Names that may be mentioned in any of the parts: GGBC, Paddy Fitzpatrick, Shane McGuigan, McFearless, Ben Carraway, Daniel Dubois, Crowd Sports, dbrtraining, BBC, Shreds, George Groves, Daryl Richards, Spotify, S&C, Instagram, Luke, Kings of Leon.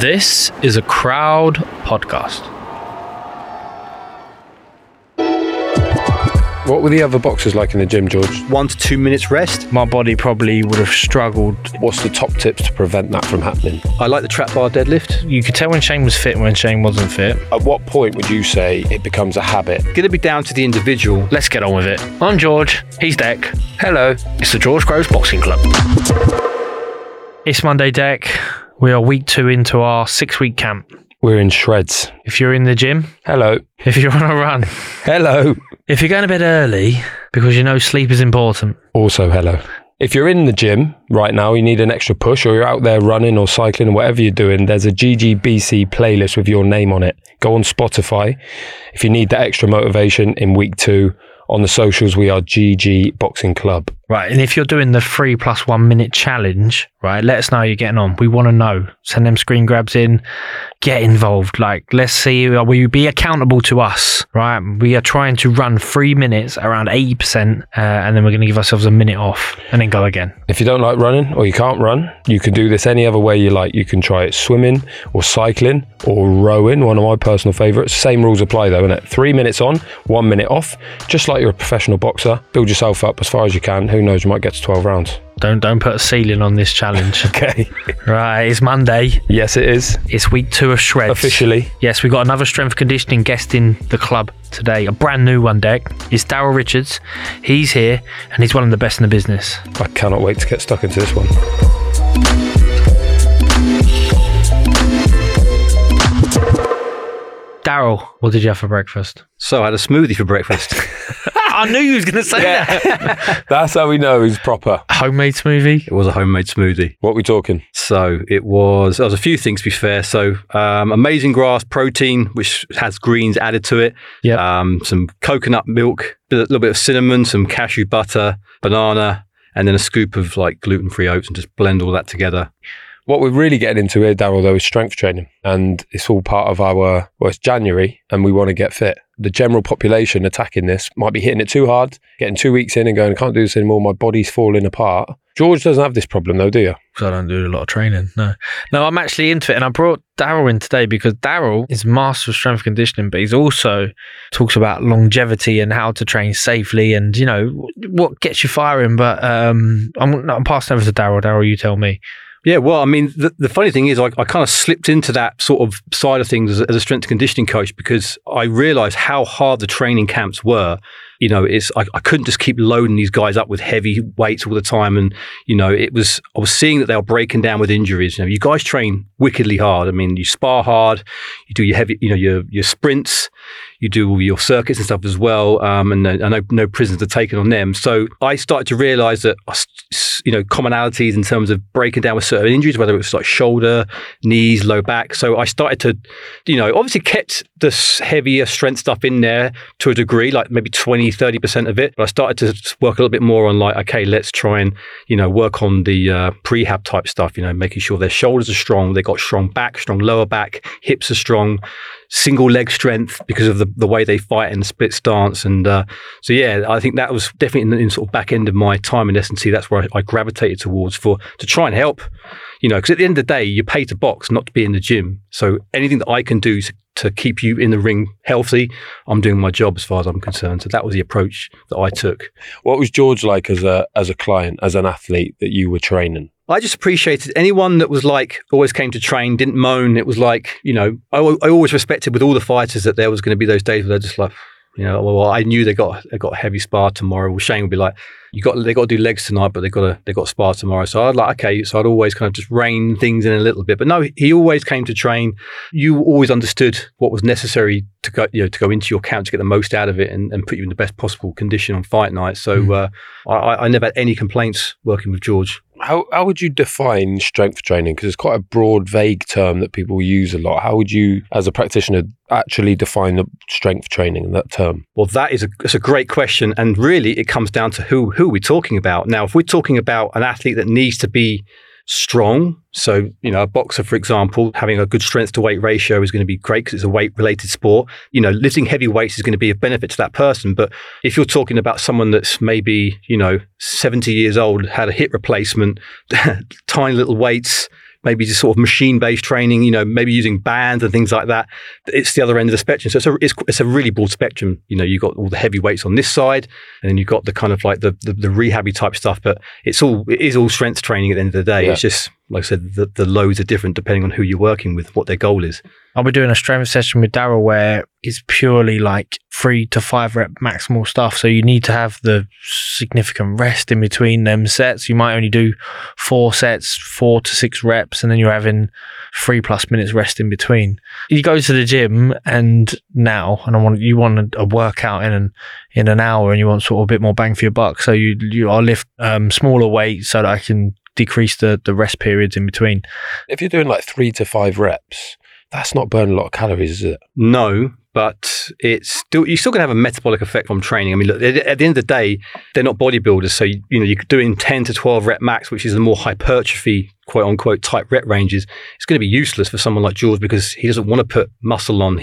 This is a Crowd podcast. What were the other boxes like in the gym, George? 1 to 2 minutes rest. My body probably would have struggled. What's the top tips to prevent that from happening? I like the trap bar deadlift. You could tell when Shane was fit and when Shane wasn't fit. At what point would you say it becomes a habit? Going to be down to the individual. Let's get on with it. I'm George. He's Deck. Hello. It's the George Groves Boxing Club. It's Monday, Deck. We are week 2 into our 6-week camp. We're in shreds. If you're in the gym. Hello. If you're on a run. Hello. If you're going to bed early, because you know sleep is important. Also hello. If you're in the gym right now, you need an extra push, or you're out there running or cycling or whatever you're doing, there's a GGBC playlist with your name on it. Go on Spotify. If you need that extra motivation in week 2, on the socials, we are GG Boxing Club. Right, and if you're doing the 3+1 minute challenge, right, let us know how you're getting on. We want to know. Send them screen grabs in. Get involved. Like, let's see. Will you be accountable to us, right? We are trying to run 3 minutes around 80%, and then we're going to give ourselves a minute off and then go again. If you don't like running or you can't run, you can do this any other way you like. You can try it swimming or cycling or rowing, one of my personal favourites. Same rules apply though, innit? 3 minutes on, 1 minute off. Just like you're a professional boxer, build yourself up as far as you can. Who knows, you might get to 12 rounds. Don't put a ceiling on this challenge. Okay. Right, it's Monday. Yes, it is. It's week 2 of Shreds. Officially. Yes, we've got another strength conditioning guest in the club today. A brand new one, Deck. It's Daryl Richards. He's here, and he's one of the best in the business. I cannot wait to get stuck into this one. Daryl, what did you have for breakfast? So I had a smoothie for breakfast. I knew you was going to say that. That's how we know he's proper. Homemade smoothie? It was a homemade smoothie. What are we talking? So there was a few things to be fair. So amazing grass protein, which has greens added to it. Yep. Some coconut milk, a little bit of cinnamon, some cashew butter, banana, and then a scoop of like gluten-free oats, and just blend all that together. What we're really getting into here, Daryl, though, is strength training. And it's all part of our, well, it's January and we want to get fit. The general population attacking this might be hitting it too hard, getting 2 weeks in and going, I can't do this anymore. My body's falling apart. George doesn't have this problem though, do you? Because I don't do a lot of training, no. No, I'm actually into it, and I brought Daryl in today because Daryl is master of strength conditioning, but he's also talks about longevity and how to train safely and, you know, what gets you firing. But I'm passing over to Daryl. Daryl, you tell me. Yeah, well, I mean, the funny thing is I kind of slipped into that sort of side of things as a strength and conditioning coach because I realised how hard the training camps were. You know, I couldn't just keep loading these guys up with heavy weights all the time. And, you know, I was seeing that they were breaking down with injuries. You know, you guys train wickedly hard. I mean, you spar hard, you do your heavy, you know, your sprints, you do all your circuits and stuff as well. And I know no prisoners are taken on them. So I started to realize that, you know, commonalities in terms of breaking down with certain injuries, whether it was like shoulder, knees, low back. So I started to, you know, obviously kept the heavier strength stuff in there to a degree, like maybe 20, 20-30% of it. But I started to work a little bit more on like, okay, let's try and, you know, work on the prehab type stuff, you know, making sure their shoulders are strong, they got strong back, strong lower back, hips are strong, single leg strength because of the way they fight and split stance. And so, yeah, I think that was definitely in sort of back end of my time in S&C. That's where I gravitated towards for to try and help, you know, because at the end of the day, you pay to box, not to be in the gym. So anything that I can do to keep you in the ring healthy, I'm doing my job as far as I'm concerned. So that was the approach that I took. What was George like as a client, as an athlete that you were training? I just appreciated anyone that was like, always came to train, didn't moan. It was like, you know, I always respected with all the fighters that there was going to be those days where they're just like, you know, well, I knew they got a heavy spar tomorrow. Well, Shane would be like, they got to do legs tonight, but they got spar tomorrow. So I'd like, okay. So I'd always kind of just rein things in a little bit. But no, he always came to train. You always understood what was necessary to go into your camp to get the most out of it and put you in the best possible condition on fight night. So I never had any complaints working with George. How would you define strength training? Because it's quite a broad, vague term that people use a lot. How would you, as a practitioner, actually define the strength training in that term? Well, it's a great question. And really, it comes down to who we're talking about. Now, if we're talking about an athlete that needs to be strong, so, you know, a boxer, for example, having a good strength to weight ratio is going to be great because it's a weight related sport. You know, lifting heavy weights is going to be a benefit to that person. But if you're talking about someone that's maybe, you know, 70 years old, had a hip replacement, tiny little weights, maybe just sort of machine-based training, you know, maybe using bands and things like that. It's the other end of the spectrum. So it's a really broad spectrum. You know, you've got all the heavy weights on this side, and then you've got the kind of like the rehabby type stuff. But it is all strength training at the end of the day. Yeah. It's just, like I said, the loads are different depending on who you're working with, what their goal is. I'll be doing a strength session with Daryl where it's purely like 3 to 5 rep maximal stuff. So you need to have the significant rest in between them sets. You might only do 4 sets, 4 to 6 reps, and then you're having 3+ minutes rest in between. You go to the gym and you want a workout in an hour, and you want sort of a bit more bang for your buck. So I'll lift smaller weights so that I can decrease the rest periods in between. If you're doing like 3 to 5 reps, that's not burning a lot of calories, is it? No, but you're still going to have a metabolic effect from training. I mean, look, at the end of the day, they're not bodybuilders. So, you know, you're doing 10 to 12 rep max, which is the more hypertrophy, quote unquote, type rep ranges. It's going to be useless for someone like George because he doesn't want to put muscle on.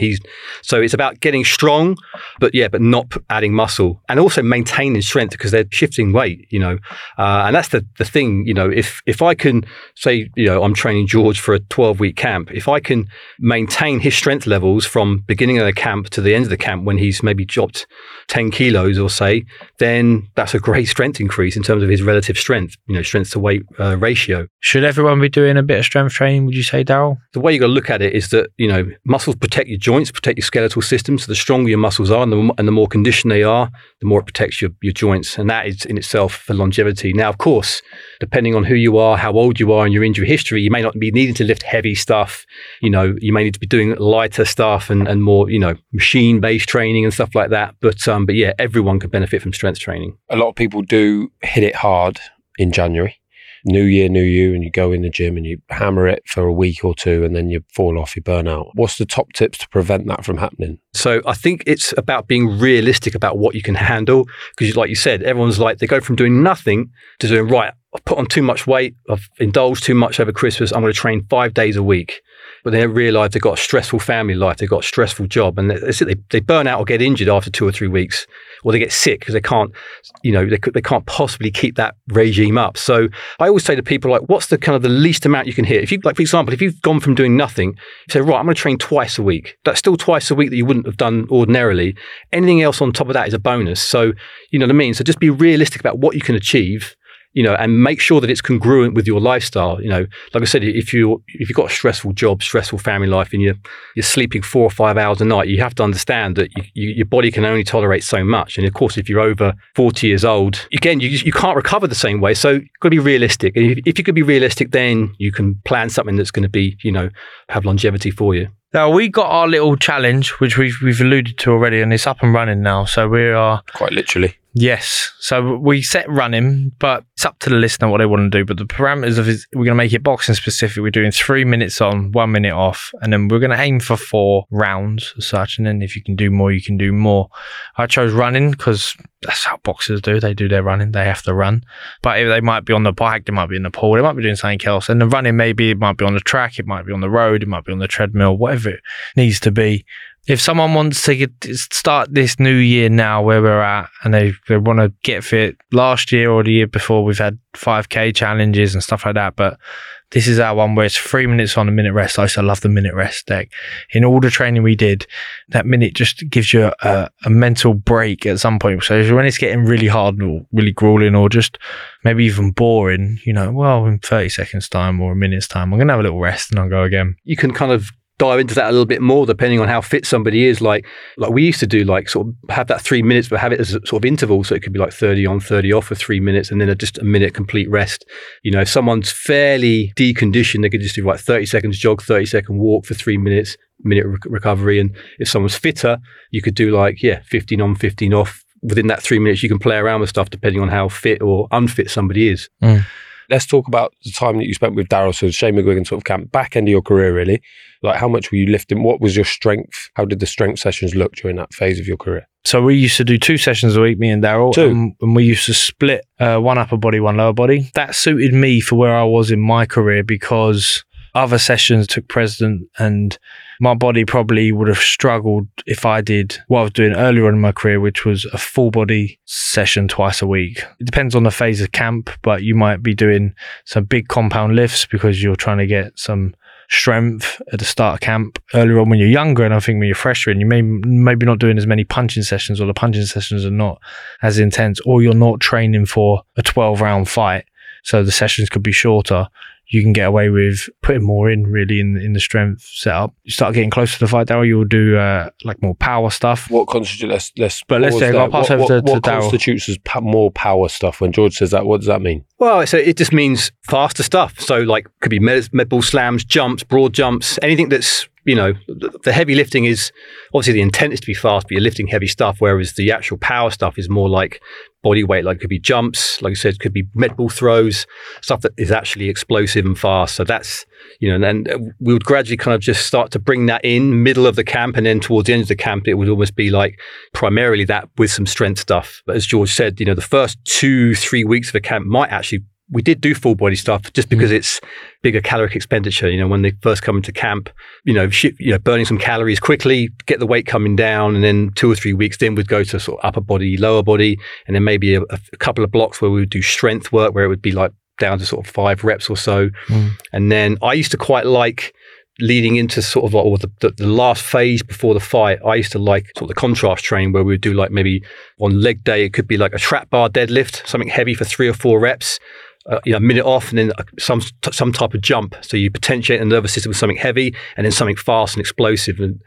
So it's about getting strong, but not adding muscle, and also maintaining strength because they're shifting weight, you know. And that's the thing, you know, if I can say, you know, I'm training George for a 12-week camp. If I can maintain his strength levels from beginning of the camp to the end of the camp when he's maybe dropped 10 kilos or say, then that's a great strength increase in terms of his relative strength, you know, strength to weight ratio. Should everyone be doing a bit of strength training, would you say, Daryl? The way you got to look at it is that, you know, muscles protect your joints, protect your skeletal system. So the stronger your muscles are and the more conditioned they are, the more it protects your joints. And that is in itself for longevity. Now, of course, depending on who you are, how old you are and your injury history, you may not be needing to lift heavy stuff. You know, you may need to be doing lighter stuff and more, you know, machine-based training and stuff like that. But yeah, everyone can benefit from strength training. A lot of people do hit it hard in January. New year, new you, and you go in the gym and you hammer it for a week or two and then you fall off, you burn out. What's the top tips to prevent that from happening? So I think it's about being realistic about what you can handle, because like you said, everyone's like, they go from doing nothing to doing, right, I've put on too much weight, I've indulged too much over Christmas, I'm going to train 5 days a week. But they realise they've got a stressful family life, they've got a stressful job, and they burn out or get injured after 2 or 3 weeks, or they get sick because they can't, you know, they can't possibly keep that regime up. So I always say to people, like, what's the kind of the least amount you can hit? If you, like, for example, if you've gone from doing nothing, you say, right, I'm going to train twice a week. That's still twice a week that you wouldn't have done ordinarily. Anything else on top of that is a bonus. So you know what I mean. So just be realistic about what you can achieve, you know, and make sure that it's congruent with your lifestyle. You know, like I said, if you've got a stressful job, stressful family life, and you're sleeping 4 or 5 hours a night, you have to understand that your body can only tolerate so much. And of course, if you're over 40 years old, again, you can't recover the same way. So you've got to be realistic. And if you could be realistic, then you can plan something that's going to be, you know, have longevity for you. Now, we got our little challenge, which we've alluded to already, and it's up and running now. So we are... Quite literally. Yes. So we set running, but it's up to the listener what they want to do. But the parameters of it, we're going to make it boxing specific. We're doing 3 minutes on, 1 minute off. And then we're going to aim for 4 rounds as such. And then if you can do more, you can do more. I chose running because that's how boxers do. They do their running. They have to run. But they might be on the bike. They might be in the pool. They might be doing something else. And the running, maybe it might be on the track. It might be on the road. It might be on the treadmill, whatever it needs to be. If someone wants to start this new year now where we're at and they want to get fit, last year or the year before we've had 5K challenges and stuff like that, but this is our one where it's 3 minutes on, a minute rest. I used to love the minute rest deck. In all the training we did, that minute just gives you a mental break at some point. So when it's getting really hard or really grueling or just maybe even boring, you know, well, in 30 seconds time or a minute's time, I'm going to have a little rest and I'll go again. You can kind of dive into that a little bit more depending on how fit somebody is. Like we used to do, like sort of have that 3 minutes but have it as a sort of interval, so it could be like 30 on 30 off for 3 minutes and then just a minute complete rest. You know, if someone's fairly deconditioned, they could just do like 30 seconds jog, 30 second walk for 3 minutes, minute recovery. And if someone's fitter, you could do like 15 on 15 off. Within that 3 minutes you can play around with stuff depending on how fit or unfit somebody is. Let's talk about the time that you spent with Daryl, so Shane McGuigan sort of camp, back end of your career really. Like how much were you lifting? What was your strength? How did the strength sessions look during that phase of your career? So we used to do 2 sessions a week, me and Daryl. And we used to split one upper body, one lower body. That suited me for where I was in my career because other sessions took precedent and my body probably would have struggled if I did what I was doing earlier on in my career, which was a full body session twice a week. It depends on the phase of camp, but you might be doing some big compound lifts because you're trying to get some strength at the start of camp. Earlier on when you're younger, and I think when you're fresher and you maybe not doing as many punching sessions, or the punching sessions are not as intense, or you're not training for a 12-round fight, so the sessions could be shorter. You can get away with putting more in, really, in the strength setup. You start getting closer to the fight, Daryl, you'll do like more power stuff. What constitutes less? But let's say I'll pass over to Daryl. What constitutes as more power stuff? When George says that, what does that mean? Well, so it just means faster stuff. So like could be med ball slams, jumps, broad jumps, anything that's, you know, the heavy lifting is obviously the intent is to be fast, but you're lifting heavy stuff, whereas the actual power stuff is more like body weight, like it could be jumps, like I said, it could be med ball throws, stuff that is actually explosive and fast. So that's, you know, and we would gradually kind of just start to bring that in middle of the camp, and then towards the end of the camp, it would almost be like primarily that with some strength stuff. But as George said, you know, the first 2-3 weeks of a camp might actually, we did do full body stuff just because it's bigger caloric expenditure. You know, when they first come into camp, you know, burning some calories quickly, get the weight coming down, and then 2 or 3 weeks, then we'd go to sort of upper body, lower body, and then maybe a couple of blocks where we would do strength work, where it would be like down to sort of 5 reps or so. And then I used to quite like, leading into sort of like, or the last phase before the fight, I used to like sort of the contrast training where we would do like maybe on leg day, it could be like a trap bar deadlift, something heavy for 3 or 4 reps. You know, a minute off, and then some type of jump. So you potentiate the nervous system with something heavy, and then something fast and explosive. And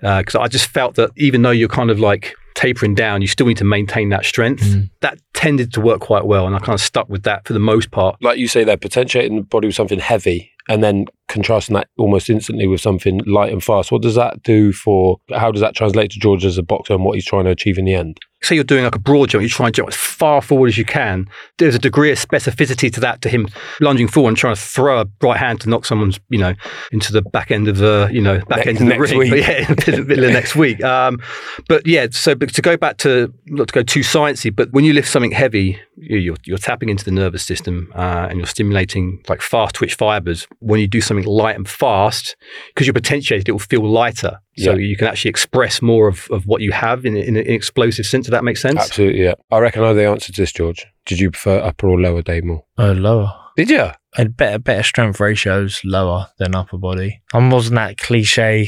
because I just felt that even though you're kind of like tapering down, you still need to maintain that strength. That tended to work quite well, and I kind of stuck with that for the most part. Like you say, they're potentiating the body with something heavy, and then contrasting that almost instantly with something light and fast. What does that do for? How does that translate to George as a boxer and what he's trying to achieve in the end? Say you're doing like a broad jump, you try and jump as far forward as you can. There's a degree of specificity to that, to him lunging forward and trying to throw a right hand to knock someone's, you know, into the back end of the, you know, back end of the ring. But yeah, in the middle of next week. But yeah, so to go back to, not to go too sciencey, but when you lift something heavy, you're tapping into the nervous system and you're stimulating like fast twitch fibers. When you do something light and fast, because you're potentiated, it will feel lighter. So you can actually express more of what you have in an explosive sense. Does that make sense? Absolutely, yeah. I reckon I know the answer to this, George. Did you prefer upper or lower day more? Lower. Did you? I had better strength ratios lower than upper body. I wasn't that cliche,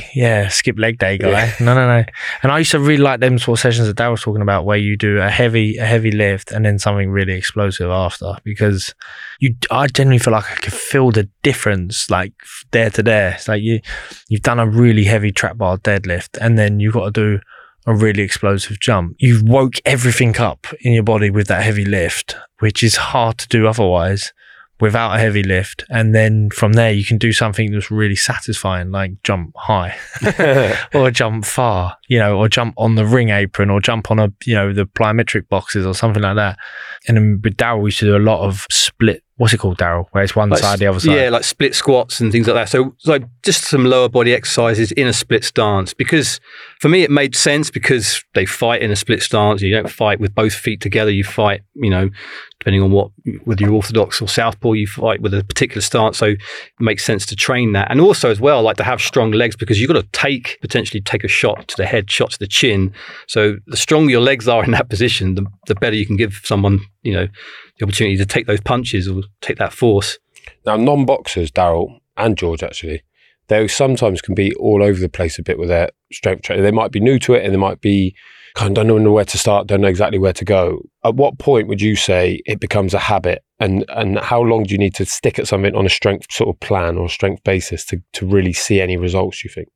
skip leg day guy. Yeah. No. And I used to really like them sort of sessions that Daryl was talking about where you do a heavy lift and then something really explosive after, because I genuinely feel like I could feel the difference, like there to there. It's like you've done a really heavy trap bar deadlift and then you've got to do a really explosive jump. You've woke everything up in your body with that heavy lift, which is hard to do otherwise. without a heavy lift, and then from there you can do something that's really satisfying, like jump high or jump far, you know, or jump on the ring apron or jump on a, you know, the plyometric boxes or something like that. And then with Daryl, we used to do a lot of split, what's it called, Daryl, where it's one like, side, the other side. Yeah, like split squats and things like that. So like just some lower body exercises in a split stance, because for me it made sense, because they fight in a split stance. You don't fight with both feet together. You fight, you know, depending on what, whether you're orthodox or southpaw, you fight with a particular stance. So it makes sense to train that. And also as well, like to have strong legs, because you've got to potentially take a shot to the head, shot to the chin. So the stronger your legs are in that position, the better you can give someone, you know, the opportunity to take those punches or take that force. Now, non-boxers, Daryl and George actually, they sometimes can be all over the place a bit with their strength training. They might be new to it and they might be kind of don't know where to start, don't know exactly where to go. At what point would you say it becomes a habit, and how long do you need to stick at something on a strength sort of plan or strength basis to really see any results, do you think?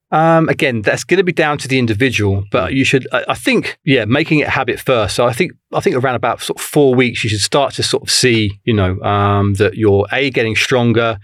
Again, that's going to be down to the individual, but you should, I think, yeah, making it a habit first. So I think around about sort of 4 weeks, you should start to sort of see, you know, that you're getting stronger.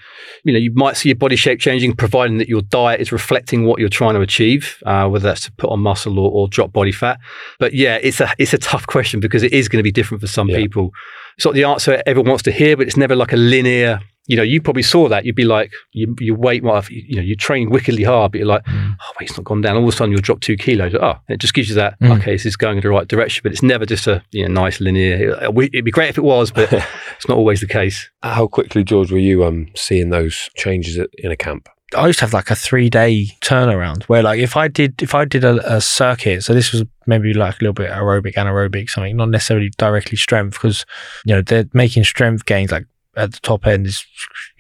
You know, you might see your body shape changing, providing that your diet is reflecting what you're trying to achieve, whether that's to put on muscle or drop body fat. But yeah, it's a tough question, because it is going to be different for some people. It's not the answer everyone wants to hear, but it's never like a linear. You know, you probably saw that. You'd be like, your weight might have, you know, you train wickedly hard, but you're like, oh, weight's not gone down. All of a sudden, you'll drop 2 kilos. Oh, and it just gives you that, okay, this is going in the right direction. But it's never just a, you know, nice linear. It'd be great if it was, but it's not always the case. How quickly, George, were you seeing those changes in a camp? I used to have like a 3-day turnaround where, like, if I did a circuit, so this was maybe like a little bit aerobic, anaerobic, something, not necessarily directly strength, because, you know, they're making strength gains like at the top end is,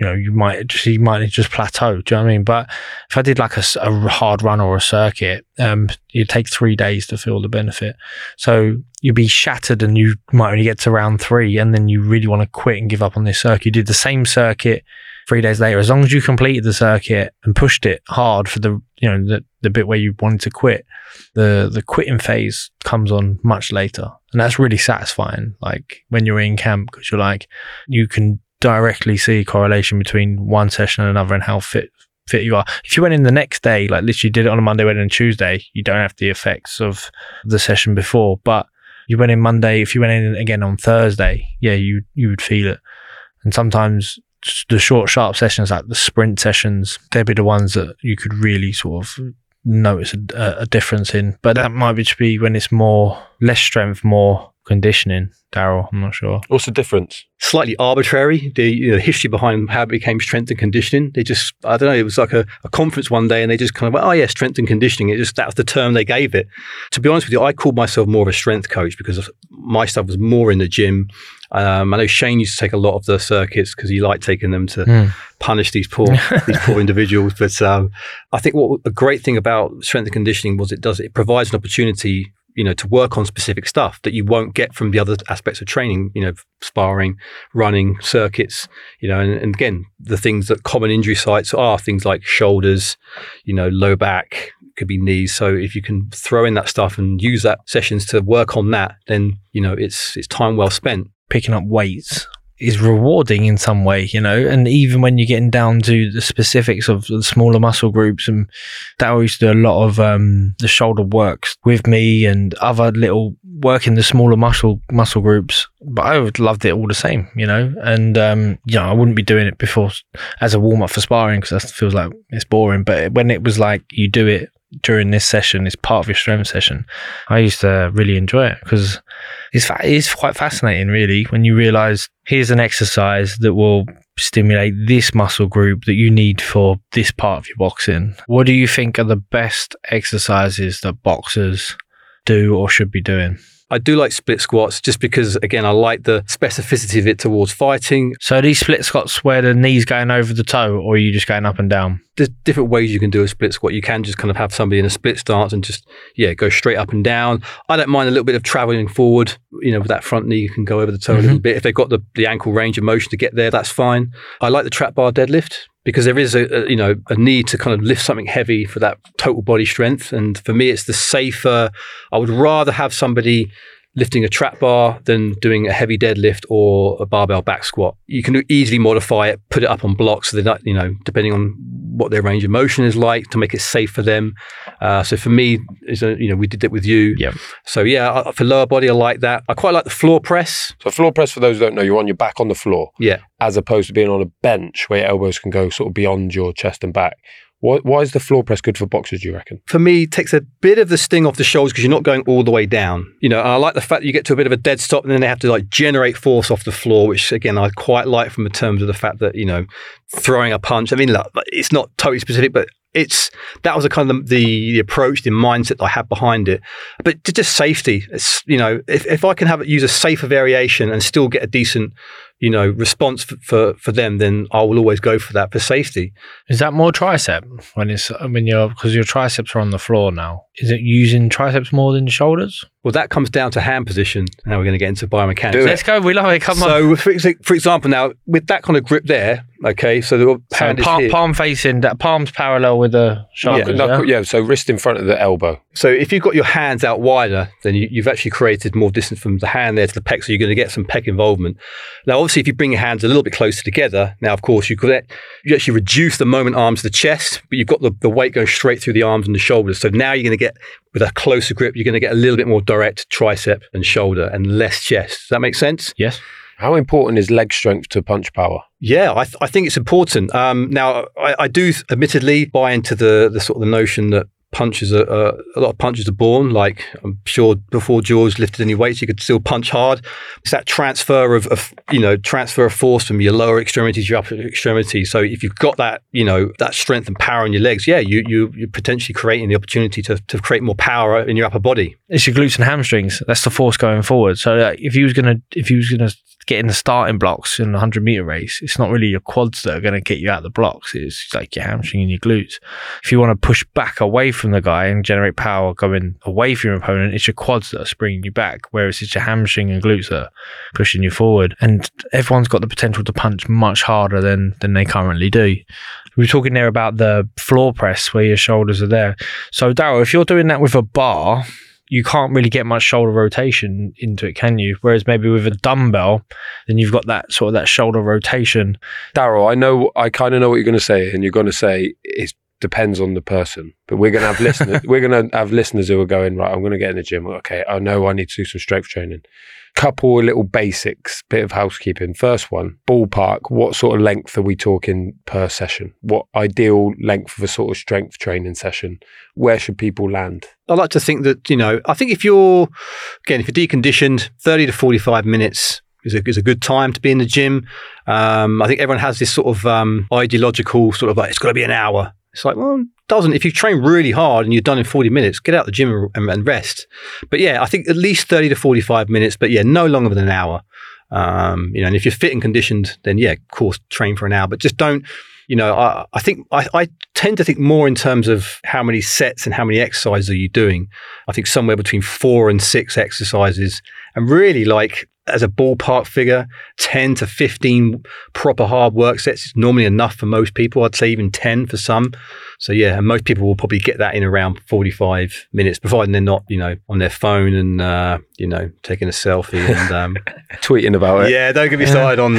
you know, you might just plateau. Do you know what I mean? But if I did like a hard run or a circuit, you'd take 3 days to feel the benefit. So you'd be shattered and you might only get to round 3, and then you really want to quit and give up on this circuit. You did the same circuit 3 days later. As long as you completed the circuit and pushed it hard for the, you know, the bit where you wanted to quit, the quitting phase comes on much later. And that's really satisfying, like when you're in camp, because you're like, you can directly see correlation between one session and another and how fit you are. If you went in the next day, like literally did it on a Monday, went in Tuesday, you don't have the effects of the session before. But you went in Monday, if you went in again on Thursday, yeah, you would feel it. And sometimes the short, sharp sessions, like the sprint sessions, they'd be the ones that you could really sort of notice a difference in. But that might just be when it's more, less strength, more conditioning, Daryl. I'm not sure. What's the difference? Slightly arbitrary. The, you know, the history behind how it became strength and conditioning. They just, I don't know, it was like a conference one day and they just kind of went, oh yeah, strength and conditioning. It just, that was the term they gave it. To be honest with you, I called myself more of a strength coach because my stuff was more in the gym. I know Shane used to take a lot of the circuits because he liked taking them to punish these poor individuals. But I think what a great thing about strength and conditioning was it provides an opportunity, you know, to work on specific stuff that you won't get from the other aspects of training, you know, sparring, running, circuits, you know, and again, the things that common injury sites are, things like shoulders, you know, low back, could be knees. So if you can throw in that stuff and use that sessions to work on that, then, you know, it's time well spent. Picking up weights is rewarding in some way, you know, and even when you're getting down to the specifics of the smaller muscle groups, and Daryl used to do a lot of the shoulder works with me and other little work in the smaller muscle groups, but I would loved it all the same, you know, and you know, I wouldn't be doing it before as a warm up for sparring because that feels like it's boring, but when it was like you do it during this session, it's part of your strength session, I used to really enjoy it because it's quite fascinating really when you realise here's an exercise that will stimulate this muscle group that you need for this part of your boxing. What do you think are the best exercises that boxers do or should be doing? I do like split squats just because, again, I like the specificity of it towards fighting. So these split squats where the knee's going over the toe or are you just going up and down? There's different ways you can do a split squat. You can just kind of have somebody in a split stance and just, yeah, go straight up and down. I don't mind a little bit of traveling forward, you know, with that front knee, you can go over the toe a little bit. If they've got the ankle range of motion to get there, that's fine. I like the trap bar deadlift, because there is a, you know, a need to kind of lift something heavy for that total body strength. And for me, it's the safer. I would rather have somebody lifting a trap bar than doing a heavy deadlift or a barbell back squat. You can easily modify it, put it up on blocks, so they're not, depending on what their range of motion is like, to make it safe for them. So for me, we did it with you. Yeah. So yeah, for lower body, I like that. I quite like the floor press. So floor press, for those who don't know, you're on your back on the floor. Yeah. As opposed to being on a bench where your elbows can go sort of beyond your chest and back. Why is the floor press good for boxers, do you reckon? For me, it takes a bit of the sting off the shoulders because you're not going all the way down. And I like the fact that you get to a bit of a dead stop and then they have to generate force off the floor, which again, I quite like from the terms of the fact that, throwing a punch. I mean, it's not totally specific, but that was a kind of the approach, the mindset that I had behind it. But just safety, if I can use a safer variation and still get a decent response for them, then I will always go for that for safety. Is that more tricep because your triceps are on the floor now? Is it using triceps more than shoulders? Well, that comes down to hand position. Now we're going to get into biomechanics. Let's go. We love it. Come on. So, for example, now with that kind of grip there, okay. So the hand is here. Palm facing, that palm's parallel with the shoulders. Yeah. So wrist in front of the elbow. So if you've got your hands out wider, then you've actually created more distance from the hand there to the pec. So you're going to get some pec involvement. Now, obviously, if you bring your hands a little bit closer together, now, of course, you actually reduce the moment arms to the chest, but you've got the weight going straight through the arms and the shoulders. So now you're going to get, with a closer grip, you're going to get a little bit more direct tricep and shoulder and less chest. Does that make sense? Yes. How important is leg strength to punch power? Yeah, I think it's important. Now, I do admittedly buy into the sort of the notion that punches a lot of punches are born. Like, I'm sure before George lifted any weights, you could still punch hard. It's that transfer of force from your lower extremities to your upper extremities. So if you've got that, that strength and power in your legs, yeah, you're potentially creating the opportunity to create more power in your upper body. It's your glutes and hamstrings. That's the force going forward. So if he was gonna get in the starting blocks in a 100-meter race, it's not really your quads that are going to get you out of the blocks. It's like your hamstring and your glutes. If you want to push back away from the guy and generate power going away from your opponent, it's your quads that are springing you back, whereas it's your hamstring and glutes that are pushing you forward. And everyone's got the potential to punch much harder than they currently do. We were talking there about the floor press where your shoulders are there. So Daryl, if you're doing that with a bar, you can't really get much shoulder rotation into it, can you? Whereas maybe with a dumbbell, then you've got that sort of that shoulder rotation. Daryl, I kind of know what you're going to say, and you're going to say it depends on the person. But we're going to have listeners. We're going to have listeners who are going, right, I'm going to get in the gym. Okay, I know I need to do some strength training. Couple of little basics, bit of housekeeping. First one, ballpark. What sort of length are we talking per session? What ideal length of a sort of strength training session? Where should people land? I like to think that, I think if you're deconditioned, 30 to 45 minutes is a good time to be in the gym. I think everyone has this sort of ideological sort of like, it's got to be an hour. It's like, well, doesn't. If you train really hard and you're done in 40 minutes, get out of the gym and rest. But yeah, I think at least 30 to 45 minutes, but yeah, no longer than an hour. And if you're fit and conditioned, then yeah, of course, train for an hour, but just don't, I think I tend to think more in terms of how many sets and how many exercises are you doing. I think somewhere between 4 and 6 exercises, and really, like, as a ballpark figure, 10 to 15 proper hard work sets is normally enough for most people. I'd say even 10 for some. So yeah, and most people will probably get that in around 45 minutes, providing they're not, on their phone and, taking a selfie and tweeting about it. Yeah, don't get me started on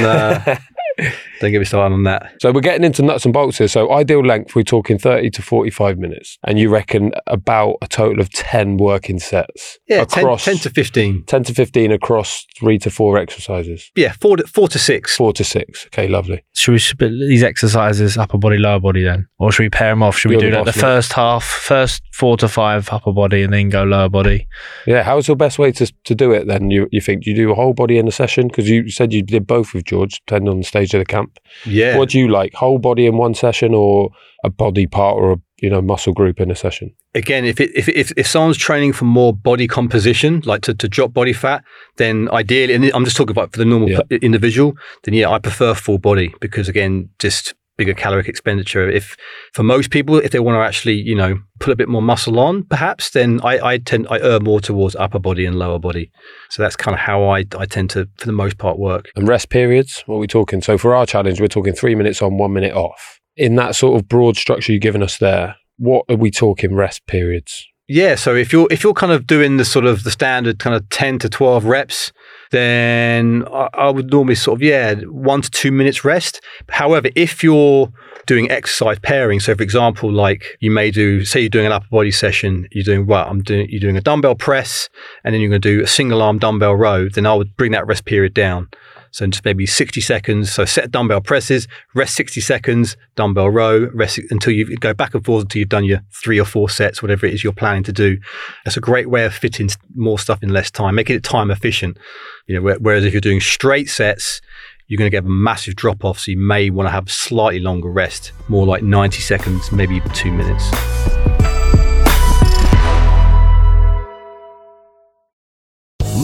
don't get me started on that. So we're getting into nuts and bolts here. So ideal length, we're talking 30 to 45 minutes. And you reckon about a total of 10 working sets? Yeah, across 10 to 15. 10 to 15 across 3 to 4 exercises? Yeah, 4 to 6. 4 to 6. Okay, lovely. Should we split these exercises, upper body, lower body then? Or should we pair them off? Should we do like the first half, first 4 to 5 upper body and then go lower body? Yeah, how's your best way to do it then? You think you do a whole body in a session? Because you said you did both with George, depending on the stage of the camp. Yeah. What do you like? Whole body in one session or a body part or a muscle group in a session? Again, if someone's training for more body composition, like to drop body fat, then ideally, and I'm just talking about for the normal individual, then yeah, I prefer full body because again, just bigger caloric expenditure. If for most people, if they want to actually, put a bit more muscle on perhaps, then I err more towards upper body and lower body. So that's kind of how I tend to, for the most part, work. And rest periods, what are we talking? So for our challenge, we're talking 3 minutes on, 1 minute off. In that sort of broad structure you've given us there, what are we talking rest periods? Yeah, so if you're kind of doing the sort of the standard kind of 10 to 12 reps, then I would normally sort of, 1 to 2 minutes rest. However, if you're doing exercise pairing, so for example, like you may do, say you're doing an upper body session, you're doing a dumbbell press, and then you're going to do a single arm dumbbell row, then I would bring that rest period down. So just maybe 60 seconds, so set dumbbell presses, rest 60 seconds, dumbbell row, rest until you go back and forth until you've done your 3 or 4 sets, whatever it is you're planning to do. That's a great way of fitting more stuff in less time, making it time efficient. You know, whereas if you're doing straight sets, you're going to get a massive drop off. So you may want to have slightly longer rest, more like 90 seconds, maybe even 2 minutes.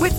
With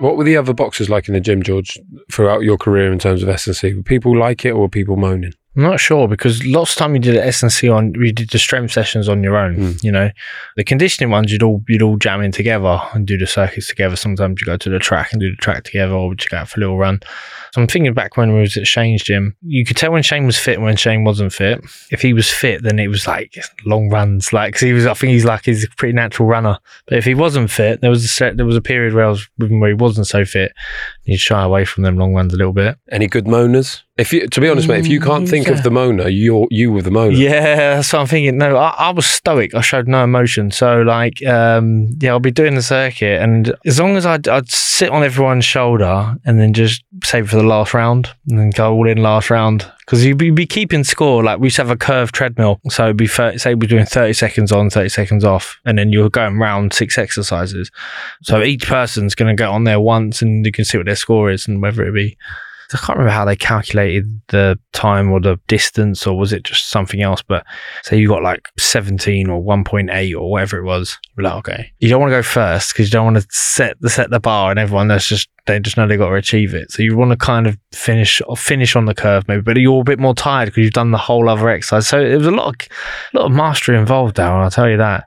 What were the other boxes like in the gym, George, throughout your career in terms of S&C? Were people like it or were people moaning? I'm not sure, because lots of time you did the S&C you did the strength sessions on your own, you know. The conditioning ones, you'd all jam in together and do the circuits together. Sometimes you go to the track and do the track together, or would you go out for a little run. So I'm thinking back when we was at Shane's gym, you could tell when Shane was fit and when Shane wasn't fit. If he was fit, then it was like long runs, like, cause he's a pretty natural runner. But if he wasn't fit, there was a period where I was with him where he wasn't so fit. You'd shy away from them long runs a little bit. Any good moaners? To be honest, mate, if you can't think of the moaner, you were the moaner. Yeah, that's what I'm thinking. No, I was stoic. I showed no emotion. So, like, I'll be doing the circuit, and as long as I'd sit on everyone's shoulder and then just save it for the last round and then go all in last round. Because you'd be keeping score. Like, we used to have a curved treadmill. So, it'd be say we're doing 30 seconds on, 30 seconds off, and then you're going round 6 exercises. So, each person's going to go on there once, and you can see what their score is and whether it be... I can't remember how they calculated the time or the distance, or was it just something else? But say you got like 17 or 1.8 or whatever it was. You're like, okay, you don't want to go first because you don't want to set the bar, and everyone they just know they got to achieve it. So you want to kind of finish on the curve maybe, but you're a bit more tired because you've done the whole other exercise. So it was a lot of mastery involved, Darryl, I'll tell you that.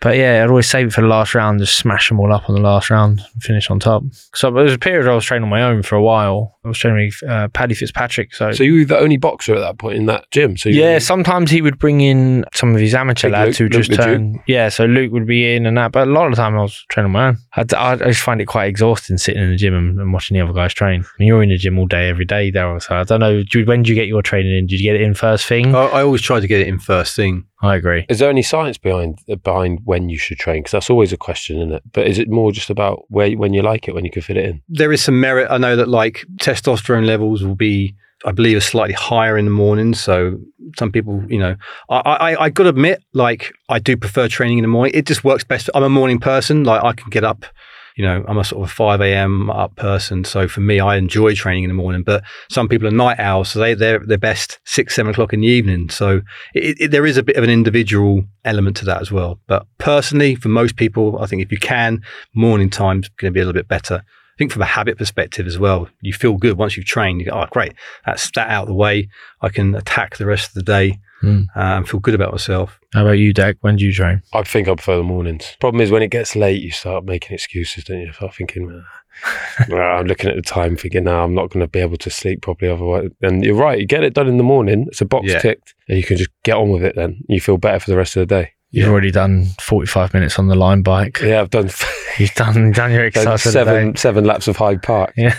But yeah, I'd always save it for the last round, just smash them all up on the last round and finish on top. So there was a period I was training on my own for a while. I was training with Paddy Fitzpatrick. So you were the only boxer at that point in that gym? So sometimes he would bring in some of his amateur lads who just turned. Yeah, so Luke would be in and that. But a lot of the time I was training on my own. I just find it quite exhausting sitting in the gym and watching the other guys train. I mean, you're in the gym all day, every day, Daryl. So I don't know, when do you get your training in? Did you get it in first thing? I always try to get it in first thing. I agree. Is there any science behind when you should train? Because that's always a question, isn't it? But is it more just about when you like it, when you can fit it in? There is some merit. I know that like testosterone levels will be, I believe, are slightly higher in the morning. So some people, you know, I got to admit, like I do prefer training in the morning. It just works best. I'm a morning person. Like I can get up. You know, I'm a sort of 5 a.m. up person. So for me, I enjoy training in the morning, but some people are night owls. So they're best 6, 7 o'clock in the evening. So there is a bit of an individual element to that as well. But personally, for most people, I think if you can, morning time's going to be a little bit better. I think from a habit perspective as well, you feel good once you've trained. You go, oh, great. That's that out of the way. I can attack the rest of the day. Feel good about myself. How about you, Dag? When do you train? I think I prefer the mornings. Problem is when it gets late, you start making excuses, don't you? I'm thinking, I'm looking at the time thinking, no, I'm not going to be able to sleep properly otherwise. And you're right, you get it done in the morning. It's a box ticked and you can just get on with it then. You feel better for the rest of the day. You've already done 45 minutes on the line bike. Yeah, I've done... You've done your exercise for the day. 7 laps of Hyde Park. Yeah.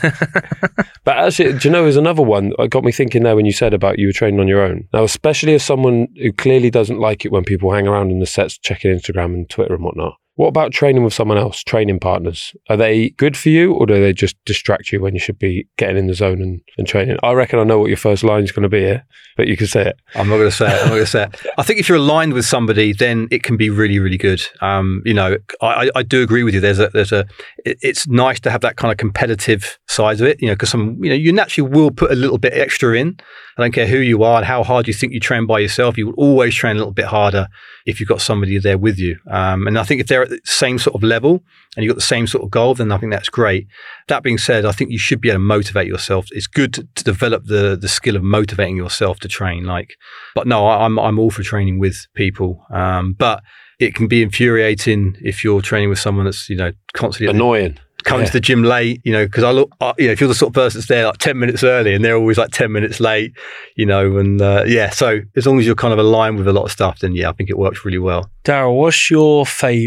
But actually, do you know, there's another one that got me thinking there when you said about you were training on your own. Now, especially as someone who clearly doesn't like it when people hang around in the sets checking Instagram and Twitter and whatnot, what about training with someone else, training partners? Are they good for you, or do they just distract you when you should be getting in the zone and training? I reckon I know what your first line is going to be here, but you can say it. I'm not going to say it. I think if you're aligned with somebody, then it can be really, really good. You know, I do agree with you. It's nice to have that kind of competitive side of it, you know, because you naturally will put a little bit extra in. I don't care who you are and how hard you think you train by yourself. You will always train a little bit harder if you've got somebody there with you. And I think if they're at the same sort of level and you've got the same sort of goal, then I think that's great. That being said, I think you should be able to motivate yourself. It's good to develop the skill of motivating yourself to train. But no, I'm all for training with people. But it can be infuriating if you're training with someone that's, you know, constantly annoying. Coming to the gym late, you know, because if you're the sort of person that's there 10 minutes early and they're always 10 minutes late, you know, and so as long as you're kind of aligned with a lot of stuff, then I think it works really well. Daryl,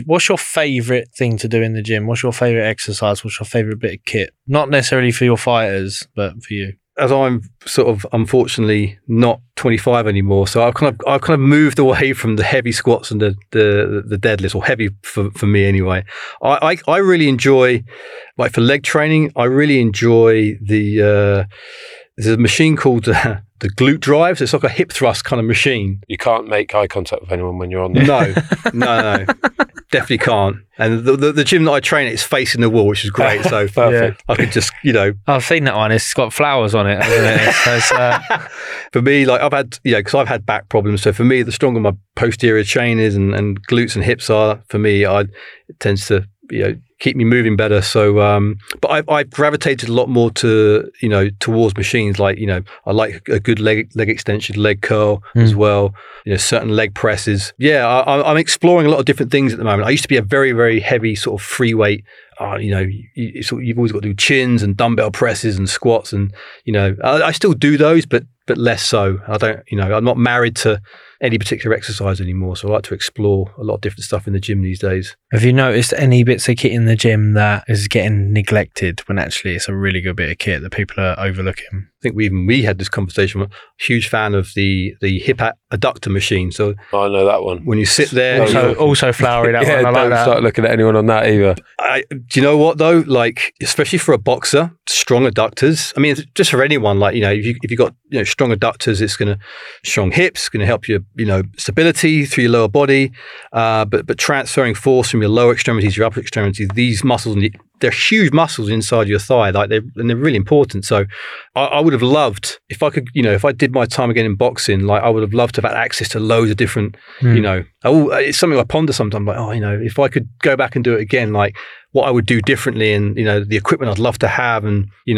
what's your favourite thing to do in the gym? What's your favourite exercise? What's your favourite bit of kit? Not necessarily for your fighters, but for you. As I'm sort of unfortunately not 25 anymore, so I've kind of moved away from the heavy squats and the deadlifts, or heavy for me anyway. I really enjoy, for leg training, I really enjoy there's a machine called the glute drives. It's like a hip thrust kind of machine. You can't make eye contact with anyone when you're on there. No. Definitely can't. And the gym that I train at is facing the wall, which is great. So perfect. Yeah. I could just, you know. I've seen that one. It's got flowers on it, hasn't it? So it's, for me, I've had, because I've had back problems. So for me, the stronger my posterior chain is and glutes and hips are, for me, it tends to, keep me moving better. So, but I've gravitated a lot more towards machines. I like a good leg extension, leg curl as well. Certain leg presses. Yeah, I'm exploring a lot of different things at the moment. I used to be a very, very heavy sort of free weight. You've always got to do chins and dumbbell presses and squats, and I still do those, but less so. I don't, I'm not married to any particular exercise anymore. So I like to explore a lot of different stuff in the gym these days. Have you noticed any bits of kit in the gym that is getting neglected when actually it's a really good bit of kit that people are overlooking? I think we had this conversation. I'm a huge fan of the hip adductor machine. So I know that one. When you sit there. Also flowery, that one. I like that. Don't start looking at anyone on that either. Do you know what though? Especially for a boxer, strong adductors. I mean, just for anyone, if you've got, strong adductors, it's going to strong hips, going to help your stability through your lower body, but transferring force from your lower extremities, your upper extremities, these muscles, they're huge muscles inside your thigh, and they're really important. So I would have loved, if I could, if I did my time again in boxing, I would have loved to have had access to loads of different, it's something I ponder sometimes, if I could go back and do it again, what I would do differently, and the equipment I'd love to have, and the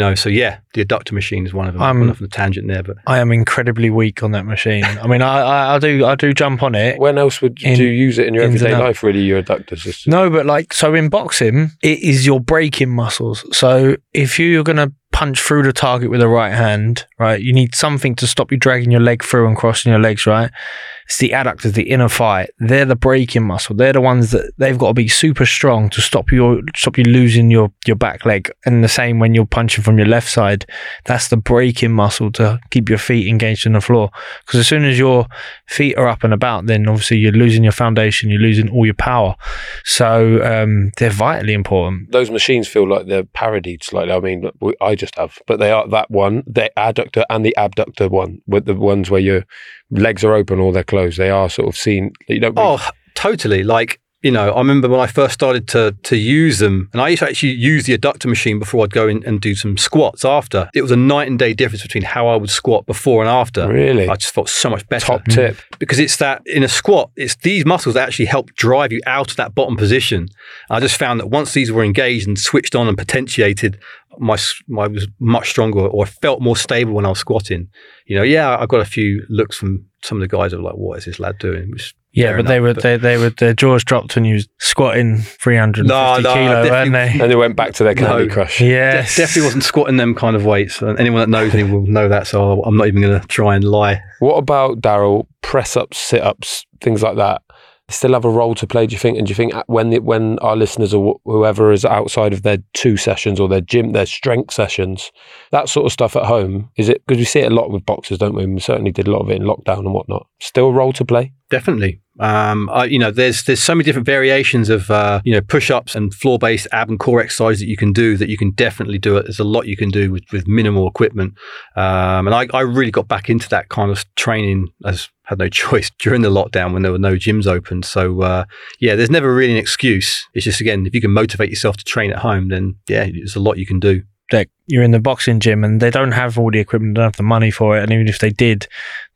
adductor machine is one of them. I'm off on a tangent there, but I am incredibly weak on that machine. I mean, I do jump on it. When else do you use it in your everyday life? Really, your adductor system? No, but in boxing, it is your braking muscles. So if you're gonna punch through the target with the right hand, right? You need something to stop you dragging your leg through and crossing your legs, right? It's the adductors, the inner thigh. They're the braking muscle. They're the ones that they've got to be super strong to stop you losing your back leg. And the same when you're punching from your left side, that's the braking muscle to keep your feet engaged in the floor. Because as soon as your feet are up and about, then obviously you're losing your foundation, you're losing all your power. So they're vitally important. Those machines feel like they're parodied slightly. I mean, I just have, but they are that one, the adductor and the abductor one, with the ones where your legs are open or they're closed. They are sort of seen. Totally. I remember when I first started to use them, and I used to actually use the adductor machine before I'd go in and do some squats after. It was a night and day difference between how I would squat before and after. Really? I just felt so much better. Top tip. Because it's that, in a squat, it's these muscles that actually help drive you out of that bottom position. I just found that once these were engaged and switched on and potentiated, I was much stronger, or I felt more stable when I was squatting. I got a few looks from some of the guys who were like, what is this lad doing? Their jaws dropped when you was squatting 350 kilo, weren't they? And they went back to their Candy Crush. Yes. Definitely wasn't squatting them kind of weights. Anyone that knows me will know that, so I'm not even going to try and lie. What about, Daryl, press-ups, sit-ups, things like that? still have a role to play, do you think? And do you think when our listeners or whoever is outside of their two sessions or their gym, their strength sessions, that sort of stuff at home, is it, because we see it a lot with boxers, don't we? And we certainly did a lot of it in lockdown and whatnot. Still a role to play? Definitely. There's so many different variations of push-ups and floor-based ab and core exercise that you can do. There's a lot you can do with minimal equipment. And I really got back into that kind of training. I had no choice during the lockdown when there were no gyms open. So there's never really an excuse. It's just, again, if you can motivate yourself to train at home, then there's a lot you can do. Like, you're in the boxing gym and they don't have all the equipment, they don't have the money for it, and even if they did,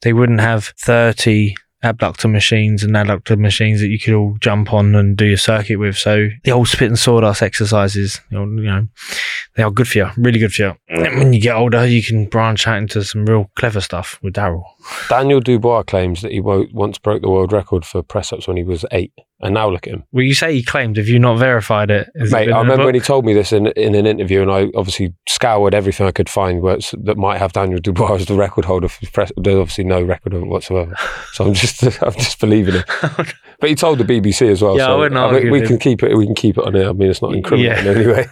they wouldn't have 30 abductor machines and adductor machines that you could all jump on and do your circuit with. So the old spit and sawdust exercises, they are good for you, really good for you. And when you get older, you can branch out into some real clever stuff with Daryl. Daniel Dubois claims that he once broke the world record for press-ups when he was 8. And now look at him. Well, you say he claimed. Have you not verified it? Mate, I remember when he told me this in an interview, and I obviously scoured everything I could find that might have Daniel Dubois as the record holder for press. There's obviously no record of it whatsoever. So I'm just believing it. But he told the BBC as well. Yeah, so, I wouldn't argue. I mean, we can keep it on here. I mean, it's not incriminating anyway.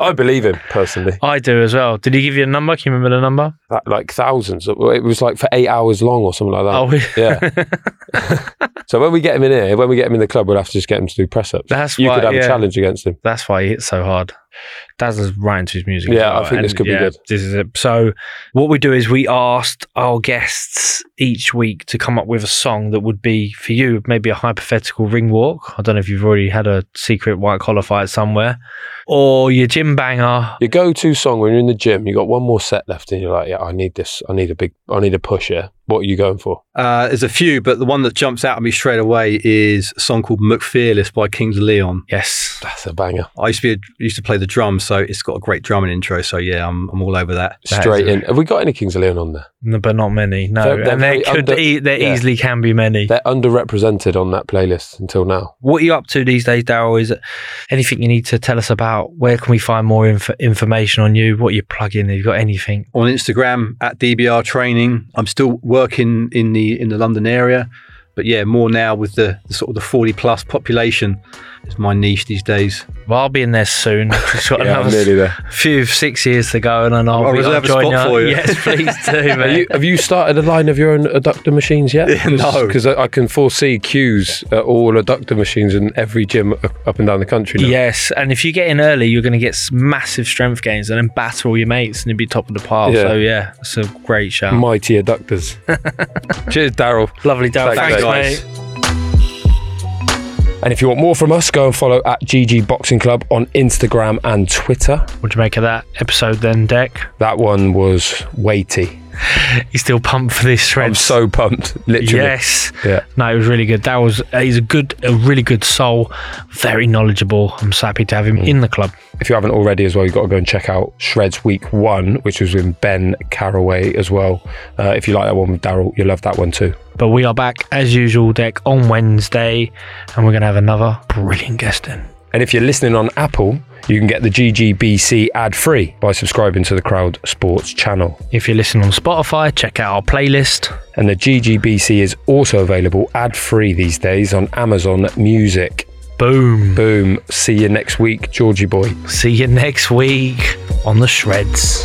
I believe him personally. I do as well. Did he give you a number? Can you remember the number? Like thousands. It was like for 8 hours long or something like that. Oh, yeah. So when we get him in here, when we get him in the club, we'll have to just get him to do press-ups. You could have a challenge against him. That's why he hits so hard. Dazzler's right into his music. Yeah, I think this could be good. This is it. So what we do is we asked our guests each week to come up with a song that would be, for you, maybe a hypothetical ring walk. I don't know if you've already had a secret white collar fight somewhere. Or your gym banger. Your go-to song when you're in the gym, you got one more set left and you're like, yeah, I need this. I need a push here. What are you going for? There's a few, but the one that jumps out at me straight away is a song called McFearless by Kings of Leon. Yes. That's a banger. I used to play the drum, so it's got a great drumming intro. So yeah, I'm all over that. Straight in. Have we got any Kings of Leon on there? No, but not many. No, easily can be many. They're underrepresented on that playlist until now. What are you up to these days, Daryl? Is anything you need to tell us about? Where can we find more information on you? What you plug in? Have you got anything? On Instagram at DBR Training. I'm still working in the London area. But yeah, more now with the sort of the 40-plus population is my niche these days. Well, I'll be in there soon. Just got another nearly there. Few 6 years to go, and I'll reserve a spot for you. Yes, please do, mate. Have you started a line of your own adductor machines yet? No, because I can foresee queues at all adductor machines in every gym up and down the country now. Yes, and if you get in early, you're going to get massive strength gains and then batter all your mates and you'll be top of the pile. Yeah. So yeah, it's a great shout. Mighty adductors. Cheers, Daryl. Lovely, Daryl. Thanks, mate. And if you want more from us, go and follow at GG Boxing Club on Instagram and Twitter. What do you make of that episode then, Deck? That one was weighty. He's still pumped for this Shred. I'm so pumped, literally. Yes. Yeah. No, it was really good. He's a really good soul, very knowledgeable. I'm so happy to have him in the club. If you haven't already as well, you've got to go and check out Shreds Week 1, which was with Ben Carraway as well. If you like that one with Daryl, you'll love that one too. But we are back as usual, Deck, on Wednesday, and we're going to have another brilliant guest in. And if you're listening on Apple, you can get the GGBC ad-free by subscribing to the Crowd Sports channel. If you're listening on Spotify, check out our playlist. And the GGBC is also available ad-free these days on Amazon Music. Boom. Boom. See you next week, Georgie boy. See you next week on the Shreds.